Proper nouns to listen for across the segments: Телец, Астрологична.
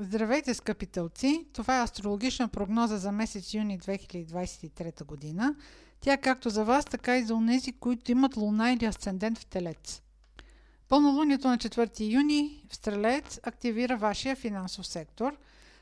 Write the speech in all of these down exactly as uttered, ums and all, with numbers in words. Здравейте, скъпи телци! Това е астрологична прогноза за месец юни две хиляди двадесет и трета година. Тя както за вас, така и за онези, които имат луна или асцендент в Телец. Пълнолунието на четвърти юни в Стрелец активира вашия финансов сектор.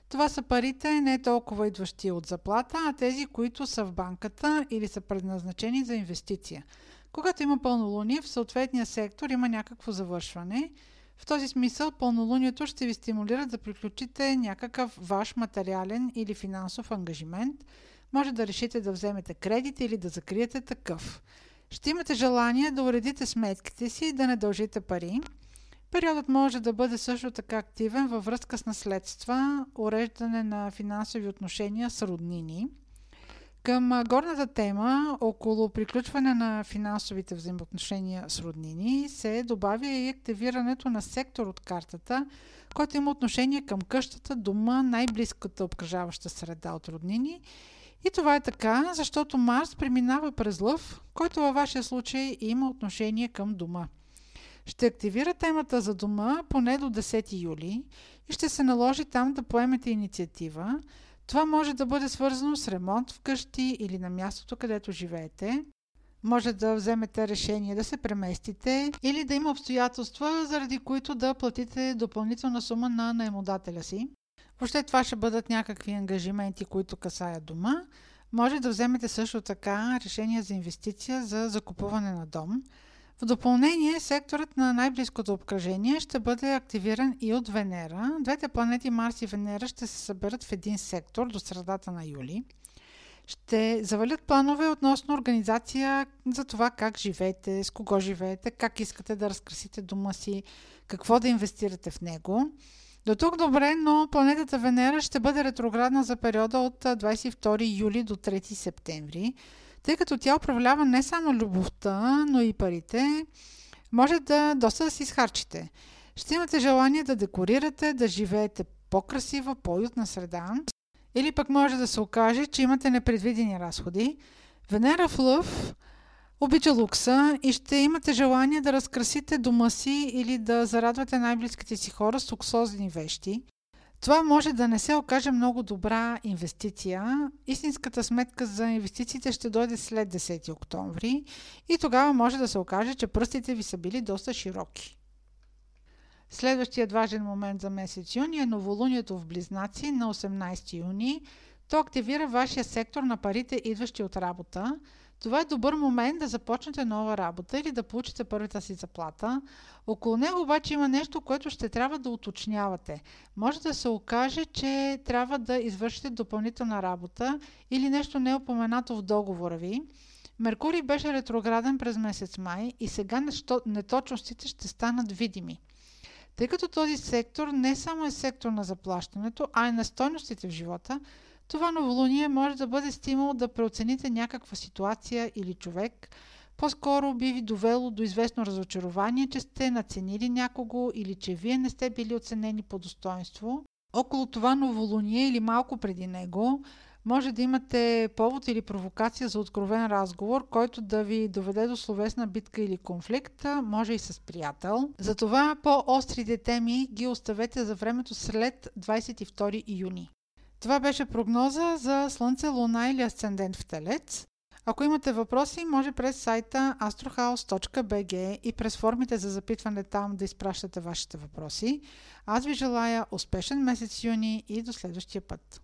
Това са парите, не толкова идващи от заплата, а тези, които са в банката или са предназначени за инвестиция. Когато има пълнолуние, в съответния сектор има някакво завършване. В този смисъл пълнолунието ще ви стимулира да приключите някакъв ваш материален или финансов ангажимент. Може да решите да вземете кредит или да закриете такъв. Ще имате желание да уредите сметките си и да не дължите пари. Периодът може да бъде също така активен във връзка с наследства, уреждане на финансови отношения с роднини. Към горната тема около приключване на финансовите взаимоотношения с роднини се добавя и активирането на сектор от картата, който има отношение към къщата, дома, най-близката обкръжаваща среда от роднини. И това е така, защото Марс преминава през Лъв, който във вашия случай има отношение към дома. Ще активира темата за дома поне до десети юли и ще се наложи там да поемете инициатива. Това може да бъде свързано с ремонт вкъщи или на мястото, където живеете. Може да вземете решение да се преместите или да има обстоятелства, заради които да платите допълнителна сума на наемодателя си. Въобще това ще бъдат някакви ангажименти, които касаят дома. Може да вземете също така решение за инвестиция за закупуване на дом. В допълнение, секторът на най-близкото обкръжение ще бъде активиран и от Венера. Двете планети Марс и Венера ще се съберат в един сектор до средата на юли. Ще завалят планове относно организация за това как живеете, с кого живеете, как искате да разкрасите дома си, какво да инвестирате в него. До тук добре, но планетата Венера ще бъде ретроградна за периода от двадесет и втори юли до трети септември. Тъй като тя управлява не само любовта, но и парите, може да доста да си изхарчите. Ще имате желание да декорирате, да живеете по-красива, по-уютна среда. Или пък може да се окаже, че имате непредвидени разходи. Венера в Лъв обича лукса и ще имате желание да разкрасите дома си или да зарадвате най-близките си хора с луксозни вещи. Това може да не се окаже много добра инвестиция. Истинската сметка за инвестициите ще дойде след десети октомври и тогава може да се окаже, че пръстите ви са били доста широки. Следващият важен момент за месец юни е новолунието в Близнаци на осемнадесети юни. То активира вашия сектор на парите, идващи от работа. Това е добър момент да започнете нова работа или да получите първата си заплата. Около него обаче има нещо, което ще трябва да уточнявате. Може да се окаже, че трябва да извършите допълнителна работа или нещо не е упоменато в договора ви. Меркурий беше ретрограден през месец май и сега неточностите ще станат видими. Тъй като този сектор не само е сектор на заплащането, а и на стойностите в живота, това новолуние може да бъде стимул да преоцените някаква ситуация или човек. По-скоро би ви довело до известно разочарование, че сте надценили някого или че вие не сте били оценени по достоинство. Около това новолуние или малко преди него може да имате повод или провокация за откровен разговор, който да ви доведе до словесна битка или конфликт, може и с приятел. Затова по-острите теми ги оставете за времето след двадесет и втори юни. Това беше прогноза за Слънце, Луна или Асцендент в Телец. Ако имате въпроси, може през сайта astrohaus точка би джи и през формите за запитване там да изпращате вашите въпроси. Аз ви желая успешен месец юни и до следващия път!